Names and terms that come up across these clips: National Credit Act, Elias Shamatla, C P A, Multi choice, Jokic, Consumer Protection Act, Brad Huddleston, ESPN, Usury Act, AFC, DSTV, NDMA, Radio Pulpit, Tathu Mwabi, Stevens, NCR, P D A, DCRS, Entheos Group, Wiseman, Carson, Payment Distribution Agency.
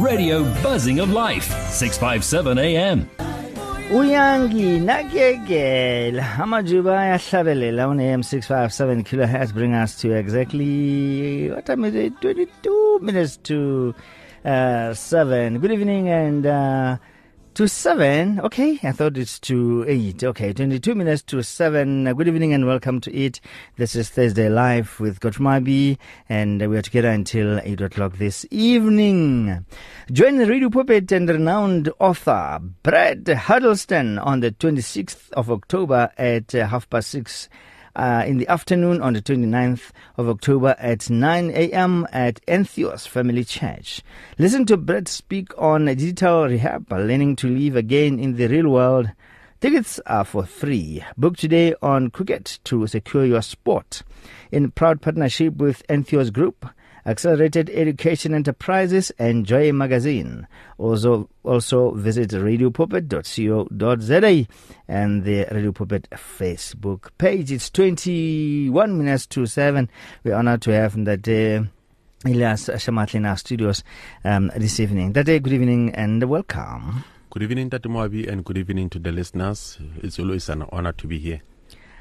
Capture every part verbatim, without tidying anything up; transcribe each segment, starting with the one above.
Radio Buzzing of Life, six fifty-seven A M. Uyangi nagegel hamajuba yahlabelela on A M six fifty-seven kilohertz, bring us to exactly what time is it? twenty-two minutes to seven. Good evening and uh, to seven. Okay, I thought it's to eight. Okay, twenty-two minutes to seven. Good evening and welcome to it. This is Thursday Live with Tathu Mwabi, and we are together until eight o'clock this evening. Join the Radio Pulpit and renowned author Brad Huddleston on the twenty-sixth of October at uh, half past six uh, in the afternoon, on the twenty-ninth of October at nine A M at Entheos Family Church. Listen to Brad speak on digital rehab, learning to live again in the real world. Tickets are for free. Book today on Cricket to secure your spot. In proud partnership with Entheos Group, Accelerated Education Enterprises, and Joy Magazine. Also, also visit radio pulpit dot co dot za and the Radio Pulpit Facebook page. It's twenty-one minutes to seven. We're honored to have that uh, Elias Shamatla in our studios um, this evening. That day, good evening and welcome. Good evening, Tathu Mwabi, and good evening to the listeners. It's always an honor to be here.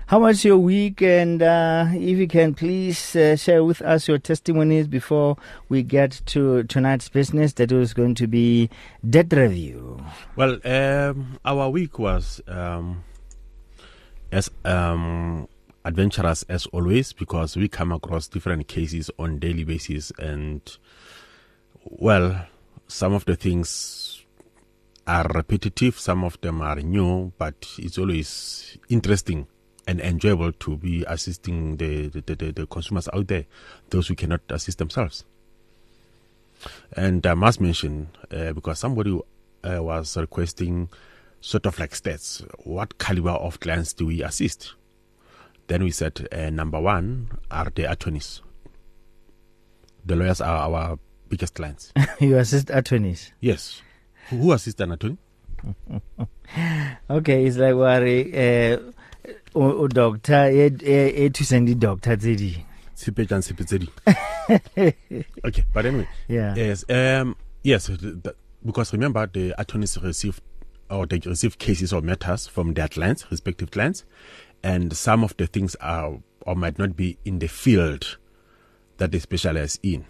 How was your week? And uh, if you can please uh, share with us your testimonies before we get to tonight's business. That was going to be debt review. Well, um, our week was um, as um, adventurous as always, because we come across different cases on daily basis. And, well, some of the things are repetitive, some of them are new, but it's always interesting and enjoyable to be assisting the, the, the, the consumers out there, those who cannot assist themselves. And I must mention, uh, because somebody uh, was requesting sort of like stats, what caliber of clients do we assist? Then we said, uh, number one are the attorneys. The lawyers are our biggest clients. You assist attorneys? Yes. Who assists an attorney? Okay, it's like worry. Uh, O doctor, e e to send the doctor Zedi. Okay, but anyway, yeah, yes, um, yes, that, because remember the attorneys receive or they receive cases or matters from their clients, respective clients, and some of the things are or might not be in the field that they specialize in.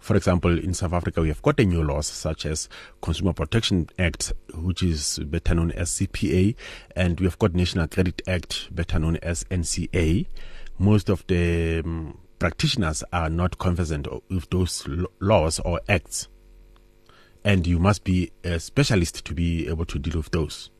For example, in South Africa, we have got the new laws such as Consumer Protection Act, which is better known as C P A, and we have got National Credit Act, better known as N C R. Most of the um, practitioners are not conversant with those lo- laws or acts, and you must be a specialist to be able to deal with those.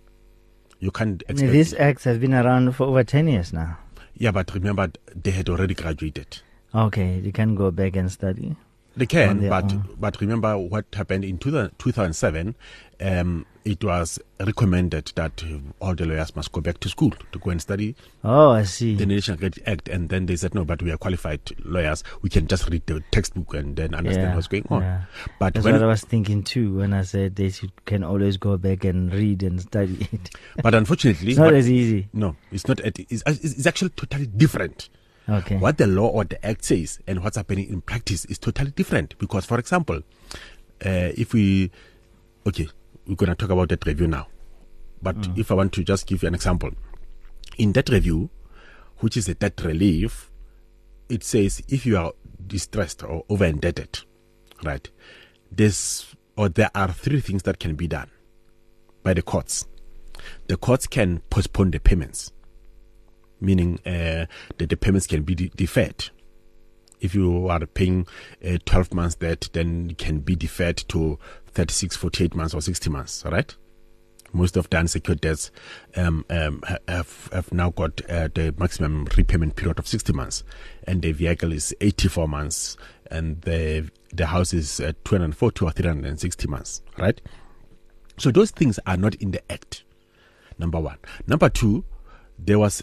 You can't expect these acts have been around for over ten years now. Yeah, but remember, they had already graduated. Okay, you can go back and study. They can, but own. but remember what happened in two thousand seven. Um, it was recommended that all the lawyers must go back to school to go and study. Oh, I see. The National Credit Act, and then they said no, but we are qualified lawyers. We can just read the textbook and then understand yeah, what's going on. Yeah. But that's when, what I was thinking too when I said they can always go back and read and study it. But unfortunately, it's not what, as easy. No, it's not. It's, it's actually totally different. Okay. What the law or the act says and what's happening in practice is totally different. Because, for example, uh, if we... Okay, we're going to talk about that review now. But mm. if I want to just give you an example. In that review, which is a debt relief, it says if you are distressed or over-indebted, right, there's, or there are three things that can be done by the courts. The courts can postpone the payments, meaning uh, that the payments can be de- deferred. If you are paying uh, twelve months debt, then it can be deferred to thirty-six, forty-eight months or sixty months, right? Most of the unsecured debts um, um, have, have now got uh, the maximum repayment period of sixty months, and the vehicle is eighty-four months, and the the house is uh, two hundred forty or three hundred sixty months, right? So those things are not in the act, number one. Number two, there was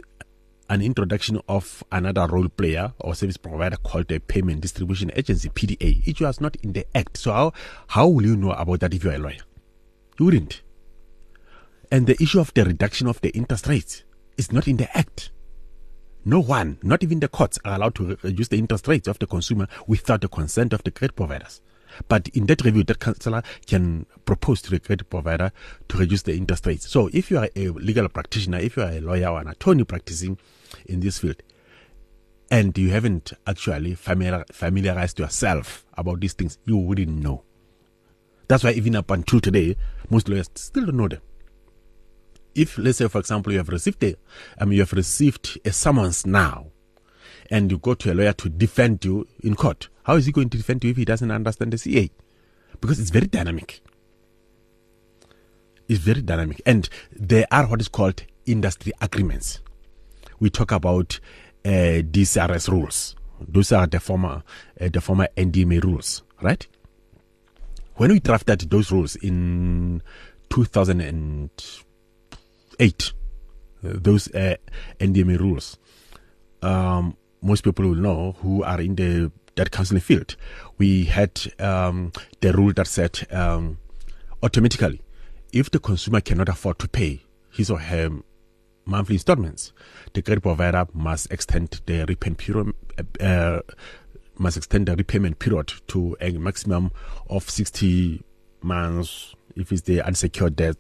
an introduction of another role player or service provider called the Payment Distribution Agency, P D A. It was not in the act. So how, how will you know about that if you're a lawyer? You wouldn't. And the issue of the reduction of the interest rates is not in the act. No one, not even the courts, are allowed to reduce the interest rates of the consumer without the consent of the credit providers. But in that review, that councillor can propose to the credit provider to reduce the interest rates. So if you are a legal practitioner, if you are a lawyer or an attorney practicing in this field, and you haven't actually familiar, familiarized yourself about these things, you wouldn't know. That's why even up until today, most lawyers still don't know them. If, let's say, for example, you have received a, I mean, you have received a summons now, and you go to a lawyer to defend you in court, how is he going to defend you if he doesn't understand the C A? Because it's very dynamic. It's very dynamic. And there are what is called industry agreements. We talk about uh, D C R S rules. Those are the former, uh, the former N D M A rules, right? When we drafted those rules in two thousand eight, those uh, N D M A rules, um, most people will know who are in the that counseling field. We had um, the rule that said um, automatically, if the consumer cannot afford to pay his or her monthly installments, the credit provider must extend the repayment period. Uh, must extend the repayment period to a maximum of sixty months if it's the unsecured debt,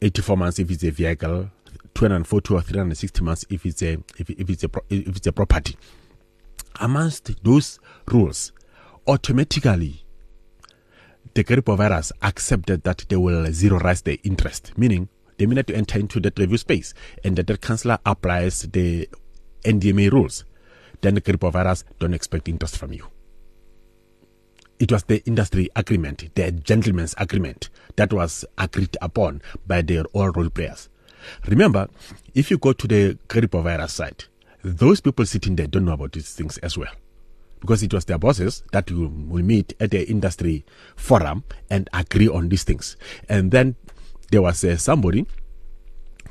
eighty-four months if it's a vehicle, two hundred forty or three hundred sixty months if it's a if, if it's a if it's a property. Amongst those rules, automatically the credit providers accepted that they will zero-rise the interest, meaning the minute you enter into that review space and the debt counselor applies the N D M A rules, then the credit providers don't expect interest from you. It was the industry agreement, the gentleman's agreement that was agreed upon by their all role players. Remember, if you go to the credit provider side, those people sitting there don't know about these things as well, because it was their bosses that will meet at the industry forum and agree on these things. And then there was uh, somebody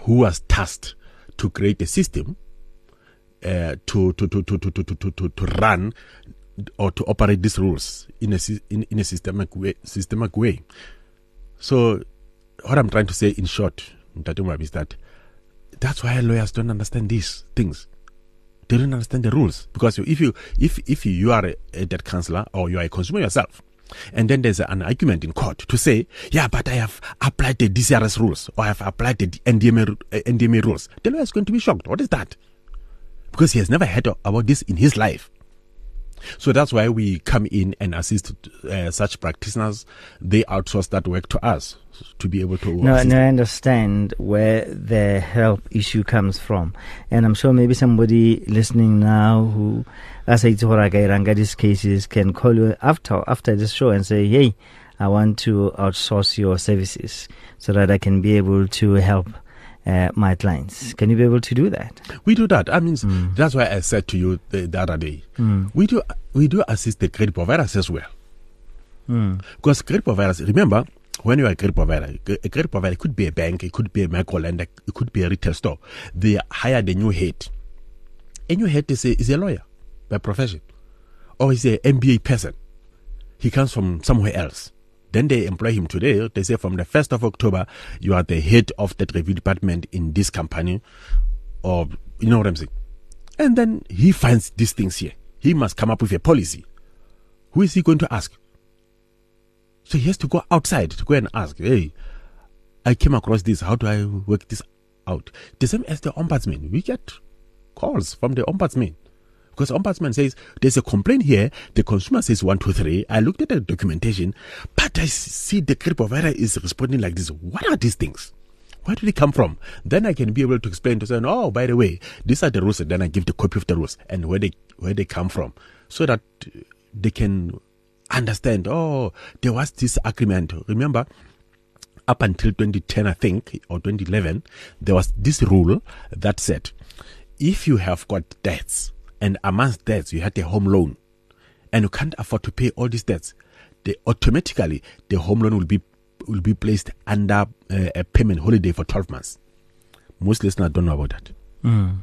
who was tasked to create a system Uh, to, to, to, to, to, to, to, to run or to operate these rules in a, in, in a systemic way, systemic way. So what I'm trying to say in short, Tathu Mwabi, is that that's why lawyers don't understand these things. They don't understand the rules, because if you if if you are a, a debt counselor or you are a consumer yourself, and then there's an argument in court to say, yeah, but I have applied the D C R S rules or I have applied the N D M A rules, the lawyer is going to be shocked. What is that? Because he has never heard about this in his life. So that's why we come in and assist uh, such practitioners. They outsource that work to us to be able to... No, no, I understand where the help issue comes from. And I'm sure maybe somebody listening now who, as I told these cases, can call you after, after this show and say, hey, I want to outsource your services so that I can be able to help Uh, my clients. Can you be able to do that? We do that. I mean, mm. that's why I said to you the, the other day, mm. we do we do assist the credit providers as well. Mm. Because credit providers, remember, when you are a credit provider, a credit provider could be a bank, it could be a microlender, it could be a retail store. They hire the new head. A new head is a, is a lawyer by profession, or is an M B A person. He comes from somewhere else. Then they employ him today. They say from the first of October, you are the head of that review department in this company. Or, you know what I'm saying? And then he finds these things here. He must come up with a policy. Who is he going to ask? So he has to go outside to go and ask, hey, I came across this. How do I work this out? The same as the ombudsman. We get calls from the ombudsman. Because ombudsman says, there's a complaint here. The consumer says one, two, three. I looked at the documentation, but I see the credit provider is responding like this. What are these things? Where do they come from? Then I can be able to explain to them, oh, by the way, these are the rules. And then I give the copy of the rules and where they where they come from, so that they can understand, oh, there was this agreement. Remember, up until twenty ten, I think, or twenty eleven, there was this rule that said, if you have got debts, and amongst debts, you had a home loan, and you can't afford to pay all these debts, they automatically, the home loan will be will be placed under uh, a payment holiday for twelve months. Most listeners don't know about that. Mm.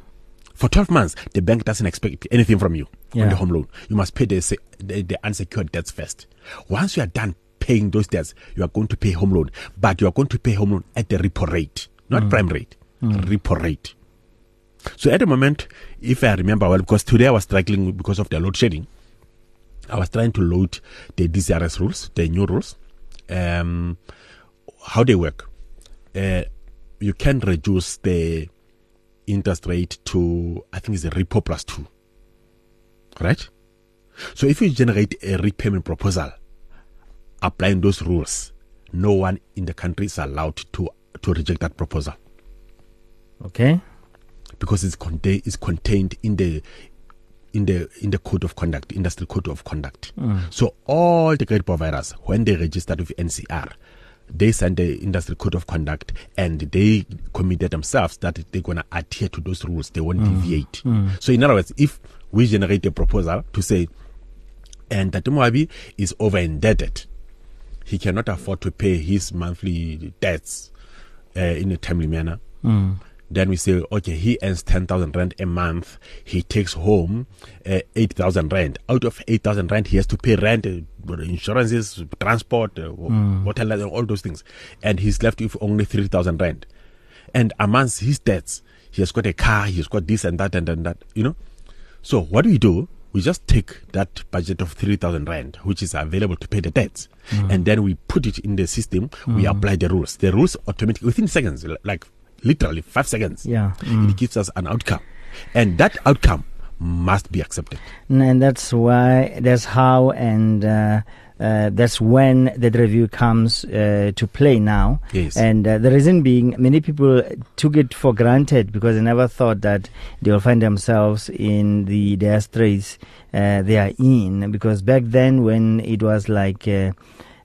For twelve months, the bank doesn't expect anything from you yeah. on the home loan. You must pay the, the, the unsecured debts first. Once you are done paying those debts, you are going to pay home loan, but you are going to pay home loan at the repo rate, not mm. prime rate, mm. repo rate. So at the moment, if I remember well, because today I was struggling because of the load shedding, I was trying to load the D C R S rules, the new rules, um, how they work. Uh, you can reduce the interest rate to, I think it's a repo plus two, right? So if you generate a repayment proposal applying those rules, no one in the country is allowed to, to reject that proposal. Okay. Because it's contained, it's contained in the in the in the code of conduct, industry code of conduct. Mm. So all the credit providers, when they registered with N C R, they signed the industry code of conduct and they committed themselves that they're gonna adhere to those rules. They won't mm. deviate. Mm. So in other words, if we generate a proposal to say, and Tathu Mwabi is over indebted, he cannot afford to pay his monthly debts uh, in a timely manner. Mm. Then we say, okay, he earns ten thousand rand a month. He takes home uh, eight thousand rand. Out of eight thousand rand, he has to pay rent, uh, insurances, transport, uh, mm. hotel, uh, all those things. And he's left with only three thousand rand. And amongst his debts, he has got a car, he's got this and that and, and that, you know. So what do we do? We just take that budget of three thousand rand, which is available to pay the debts, mm. and then we put it in the system. Mm. We apply the rules. The rules automatically, within seconds, like, literally five seconds. Yeah, mm. it gives us an outcome, and that outcome must be accepted. And that's why, that's how, and uh, uh, that's when the review comes uh, to play now. Yes. And uh, the reason being, many people took it for granted because they never thought that they will find themselves in the dire straits uh, they are in. Because back then, when it was like. Uh,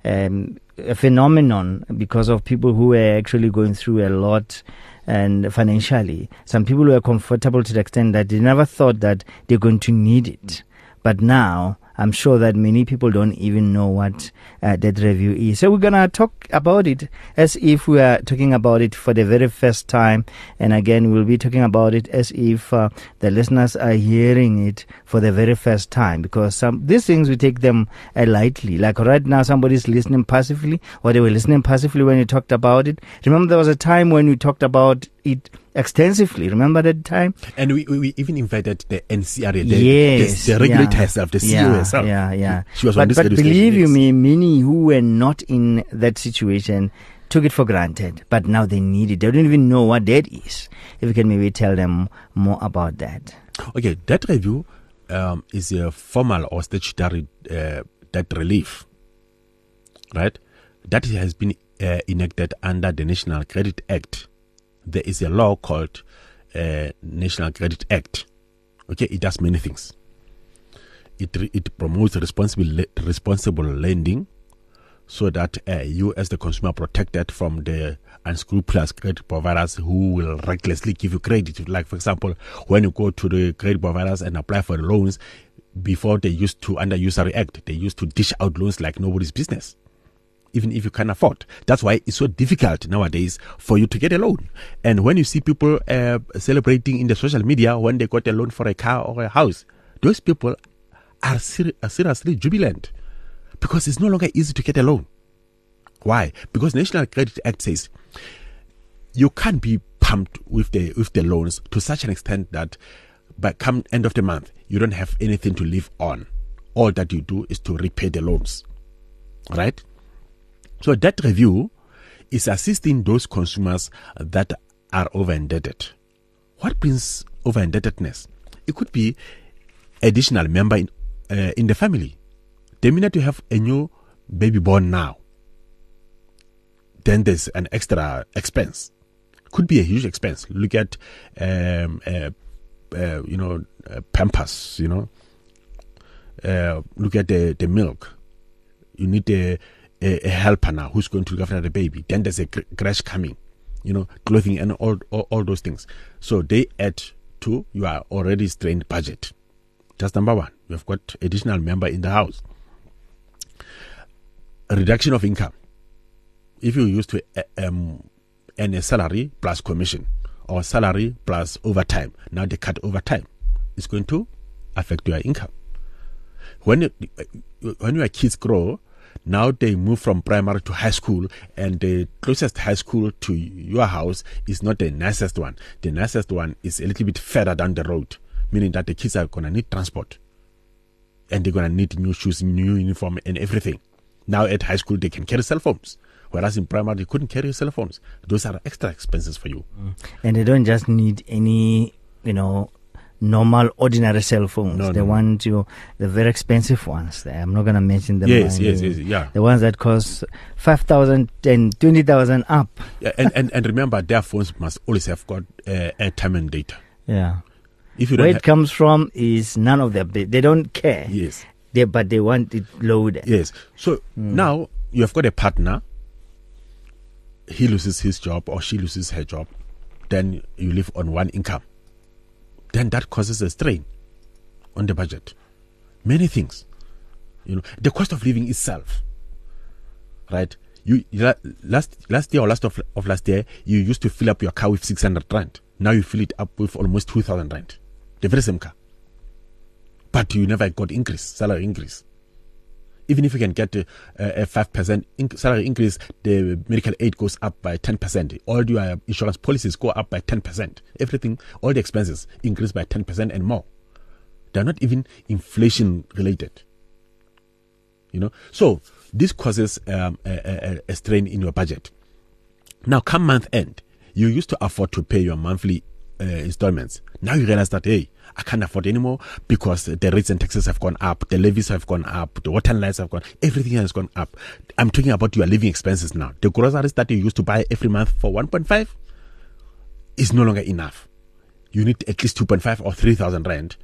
um, A phenomenon because of people who were actually going through a lot, and financially, some people were comfortable to the extent that they never thought that they're going to need it. But now, I'm sure that many people don't even know what uh, debt review is. So we're going to talk about it as if we are talking about it for the very first time. And again, we'll be talking about it as if uh, the listeners are hearing it for the very first time. Because some these things, we take them uh, lightly. Like right now, somebody's listening passively, or they were listening passively when you talked about it. Remember, there was a time when we talked about it extensively. Remember that time? And we, we, we even invited the N C R, the, yes, the, the regulator yeah. herself, the C E O yeah, herself. Yeah, yeah. She was but, on this but believe you me, many who were not in that situation took it for granted, but now they need it. They don't even know what that is. If you can maybe tell them more about that. Okay, debt review um, is a formal or statutory uh, debt relief, right? That has been uh, enacted under the National Credit Act. There is a law called uh, National Credit Act. Okay, it does many things. It it promotes responsible responsible lending, so that uh, you as the consumer are protected from the unscrupulous credit providers who will recklessly give you credit. Like for example, when you go to the credit providers and apply for loans, before they used to under Usury Act, they used to dish out loans like nobody's business. Even if you can afford. That's why it's so difficult nowadays for you to get a loan. And when you see people uh, celebrating in the social media when they got a loan for a car or a house, those people are, ser- are seriously jubilant because it's no longer easy to get a loan. Why? Because National Credit Act says you can't be pumped with the with the loans to such an extent that by come end of the month, you don't have anything to live on. All that you do is to repay the loans. Right? So debt review is assisting those consumers that are over-indebted. What brings over-indebtedness? It could be additional member in, uh, in the family. The minute you have a new baby born now, then there's an extra expense. Could be a huge expense. Look at, um, uh, uh, you know, uh, Pampers, you know. Uh, look at the, the milk. You need the... a helper now who's going to look after the baby. Then there's a crash coming, you know, clothing and all, all all those things. So they add to your already strained budget. That's number one. You've got additional member in the house. A reduction of income. If you used to um, earn a salary plus commission or salary plus overtime, now they cut overtime. It's going to affect your income. When you, when your kids grow, now they move from primary to high school, and the closest high school to your house is not the nicest one. The nicest one is a little bit further down the road, meaning that the kids are going to need transport. and they're going to need new shoes, new uniform and everything. Now at high school, they can carry cell phones, whereas in primary, you couldn't carry cell phones. Those are extra expenses for you. Mm. And they don't just need any, you know, normal, ordinary cell phones. No, they no. want you, the very expensive ones. I'm not going to mention them. Yes, yes, yes, yeah. The ones that cost five thousand and twenty thousand up. Yeah, and, and, and remember, their phones must always have got uh, airtime and data. Yeah. If you don't Where ha- it comes from is none of their, they don't care. Yes. They, but they want it loaded. Yes. So mm. now you have got a partner. He loses his job or she loses her job. Then you live on one income. Then that causes a strain on the budget. Many things, you know, the cost of living itself, right? You last last year or last of, of last year, you used to fill up your car with six hundred rand. Now you fill it up with almost two thousand rand, the very same car. But you never got increase, salary increase. Even if you can get a, a five percent inc- salary increase, the medical aid goes up by ten percent. All your insurance policies go up by ten percent. Everything, all the expenses increase by ten percent and more. They are not even inflation related. You know, so this causes um, a, a, a strain in your budget. Now, come month end, you used to afford to pay your monthly uh, installments. Now you realize that hey, I can't afford anymore because the rates and taxes have gone up, the levies have gone up, the water and lights have gone, everything has gone up. I'm talking about your living expenses now. The groceries that you used to buy every month for one point five is no longer enough. You need at least two point five or three thousand rand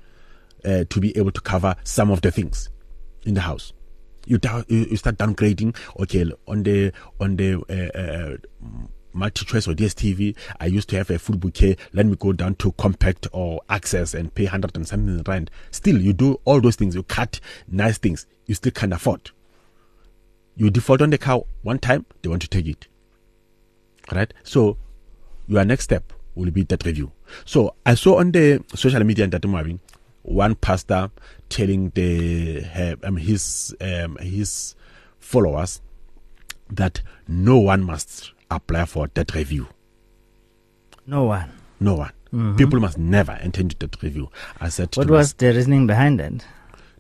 uh, to be able to cover some of the things in the house. You down, you start downgrading. Okay, on the on the uh, uh, Multi choice or D S T V, I used to have a full bouquet. Let me go down to Compact or Access and pay hundred and something rand. Still, you do all those things. You cut nice things. You still can't afford. You default on the car one time, they want to take it. Right? So, your next step will be that review. So, I saw on the social media in Tathu Mwabi, one pastor telling the her, um, his um, his followers that no one must apply for debt review. No one. No one. Mm-hmm. People must never enter into debt review. I said. What was the reasoning behind that?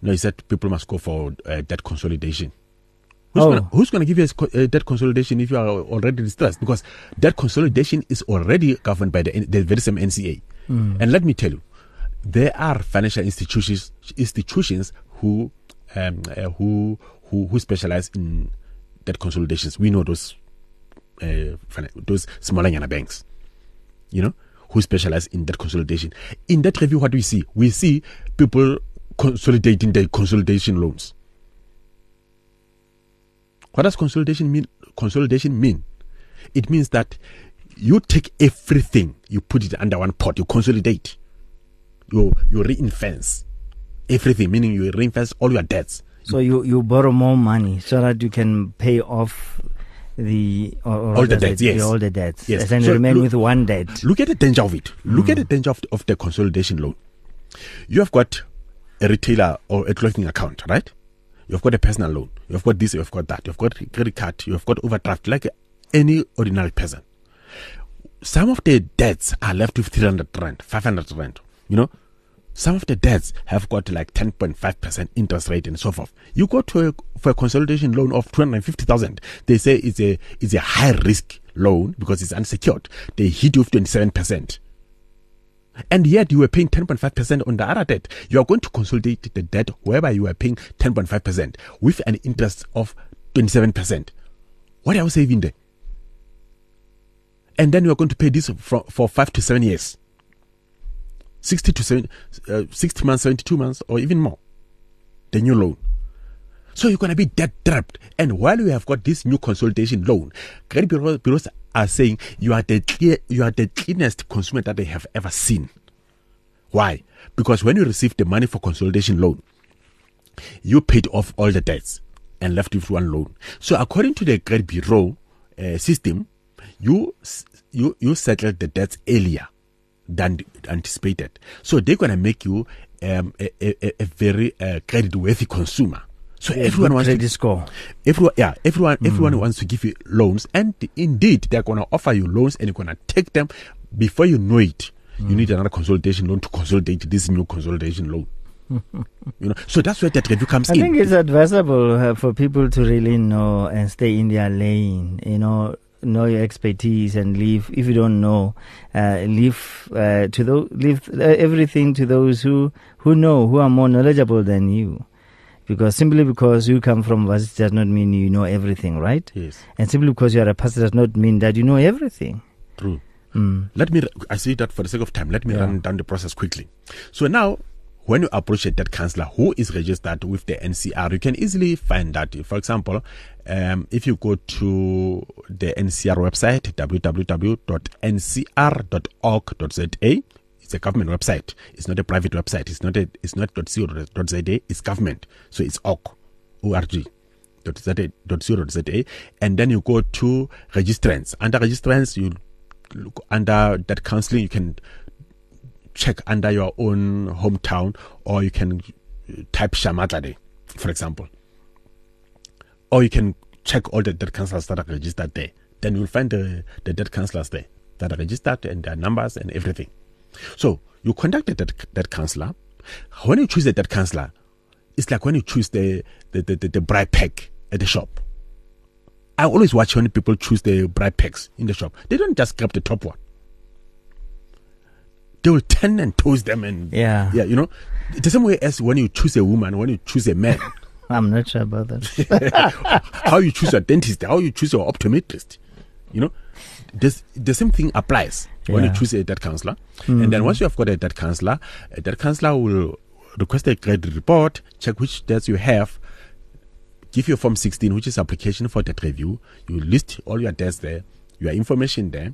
No, he said people must go for uh, debt consolidation. Who's oh. gonna, who's going to give you a, a debt consolidation if you are already distressed? Because debt consolidation is already governed by the, the very same N C A. Mm. And let me tell you, there are financial institutions institutions who um, uh, who who who specialize in debt consolidations. We know those. Uh, those smaller Yana banks, you know, who specialize in debt consolidation. In that review, what do we see? We see people consolidating their consolidation loans. What does consolidation mean? Consolidation mean? It means that you take everything, you put it under one pot, you consolidate, you you reinvest everything, meaning you reinvest all your debts. So you, you borrow more money so that you can pay off The or, or all the debts, yes. The, all the debts, yes. And so remain look, with one debt. Look at the danger of it. Look mm. at the danger of, of the consolidation loan. You have got a retailer or a clothing account, right? You have got a personal loan. You have got this. You have got that. You have got credit card. You have got overdraft, like any ordinary person. Some of the debts are left with three hundred rand, five hundred rand. You know, some of the debts have got like ten point five percent interest rate and so forth. You go to a, for a consolidation loan of two hundred and fifty thousand. They say it's a it's a high risk loan because it's unsecured. They hit you with twenty seven percent, and yet you were paying ten point five percent on the other debt. You are going to consolidate the debt whereby you are paying ten point five percent with an interest of twenty seven percent. What are you saving there? And then you are going to pay this for, for five to seven years. Sixty to seven, uh, sixty months, seventy-two months, or even more, the new loan. So you're gonna be debt trapped. And while you have got this new consolidation loan, credit bureaus, bureaus are saying you are the clear, you are the cleanest consumer that they have ever seen. Why? Because when you receive the money for consolidation loan, you paid off all the debts and left with one loan. So according to the credit bureau uh, system, you you you settled the debts earlier than anticipated. So they're going to make you um, a, a, a very uh, credit-worthy consumer. So yeah, everyone wants credit to... score. Everyone, yeah, everyone, mm. everyone wants to give you loans. And indeed, they're going to offer you loans and you're going to take them. Before you know it, mm. you need another consolidation loan to consolidate this new consolidation loan. You know, so that's where that review comes I in. I think it's advisable uh, for people to really know and stay in their lane. You know, know your expertise and leave. If you don't know, uh, leave uh, to those. Leave uh, everything to those who who know, who are more knowledgeable than you. Because simply because you come from varsity does not mean you know everything, right? Yes. And simply because you are a pastor does not mean that you know everything. True. Mm. Let me. I see that for the sake of time. Let me yeah. run down the process quickly. So now, when you approach a debt counselor who is registered with the N C R, you can easily find that. For example, um, if you go to the N C R website, w w w dot n c r dot org dot z a, it's a government website. It's not a private website. It's not a, it's not .co.za. It's government. So it's org, O R G. .co.za. And then you go to registrants. Under registrants, you look under that counseling, you can check under your own hometown, or you can type Shamatla, for example. Or you can check all the debt counselors that are registered there. Then you'll find the, the debt counselors there that are registered and their numbers and everything. So you contact the debt counselor. When you choose the debt counselor, it's like when you choose the, the, the, the, the bride pack at the shop. I always watch when people choose the bride packs in the shop. They don't just grab the top one. They will turn and toast them, and yeah, yeah, you know, it's the same way as when you choose a woman, when you choose a man. I'm not sure about that. How you choose your dentist, how you choose your optometrist, you know, this, the same thing applies when yeah. you choose a debt counselor. Mm-hmm. And then once you have got a debt counselor, a debt counselor will request a credit report, check which debts you have, give you form sixteen, which is application for debt review. You list all your debts there, your information there.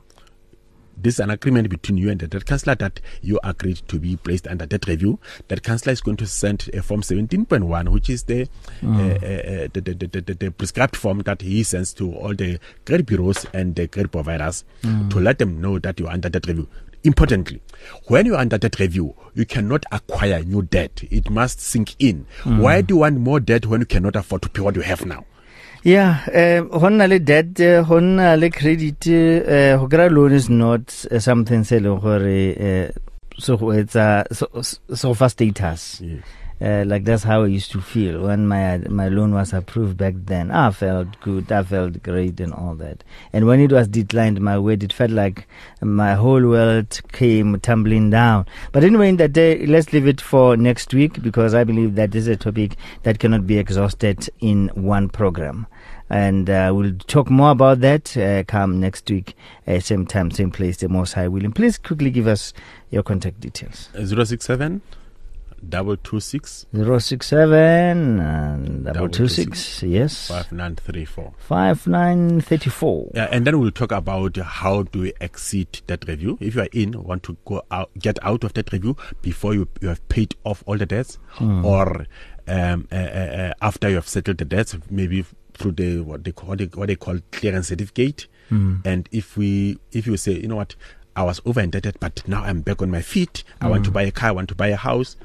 This is an agreement between you and the debt counselor that you agreed to be placed under debt review. That counselor is going to send a form seventeen point one, which is the, mm. uh, uh, the, the, the, the, the prescribed form that he sends to all the credit bureaus and the credit providers mm. to let them know that you are under debt review. Importantly, when you are under debt review, you cannot acquire new debt. It must sink in. Mm. Why do you want more debt when you cannot afford to pay what you have now? Yeah, honale debt, honale credit, hogra loan is not something selling gore so it's a so fast status. Uh, like that's how I used to feel when my my loan was approved back then. I felt good, I felt great, and all that. And when it was declined, my word, it felt like my whole world came tumbling down. But anyway, in that day, let's leave it for next week, because I believe that this is a topic that cannot be exhausted in one program. And uh, we'll talk more about that uh, come next week, uh, same time, same place, the Most High willing. Please quickly give us your contact details. zero six seven Double two six zero six seven and double, double two six, six yes five nine three four five nine thirty four. Yeah, and then we'll talk about how do we exit that review. If you are in, want to go out, get out of that review before you you have paid off all the debts, hmm. or um, uh, uh, after you have settled the debts, maybe through the what they call the, what they call clearance certificate. Hmm. And if we if you say, you know what, I was over indebted, but now I'm back on my feet. I hmm. want to buy a car. I want to buy a house.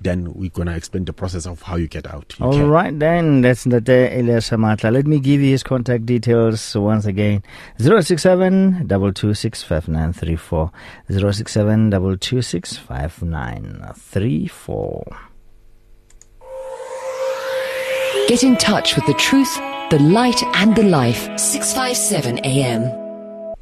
Then we're going to explain the process of how you get out. You All can. right, then. That's the day, Elias Shamatla. Let me give you his contact details once again. zero six seven, two two six, five nine three four. zero six seven, two two six, five nine three four. Get in touch with the truth, the light, and the life. six fifty-seven A M.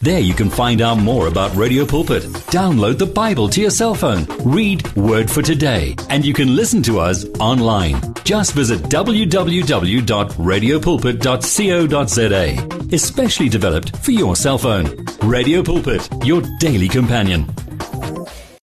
There you can find out more about Radio Pulpit. Download the Bible to your cell phone. Read Word for Today. And you can listen to us online. Just visit w w w dot radio pulpit dot co dot z a. Especially developed for your cell phone. Radio Pulpit, your daily companion.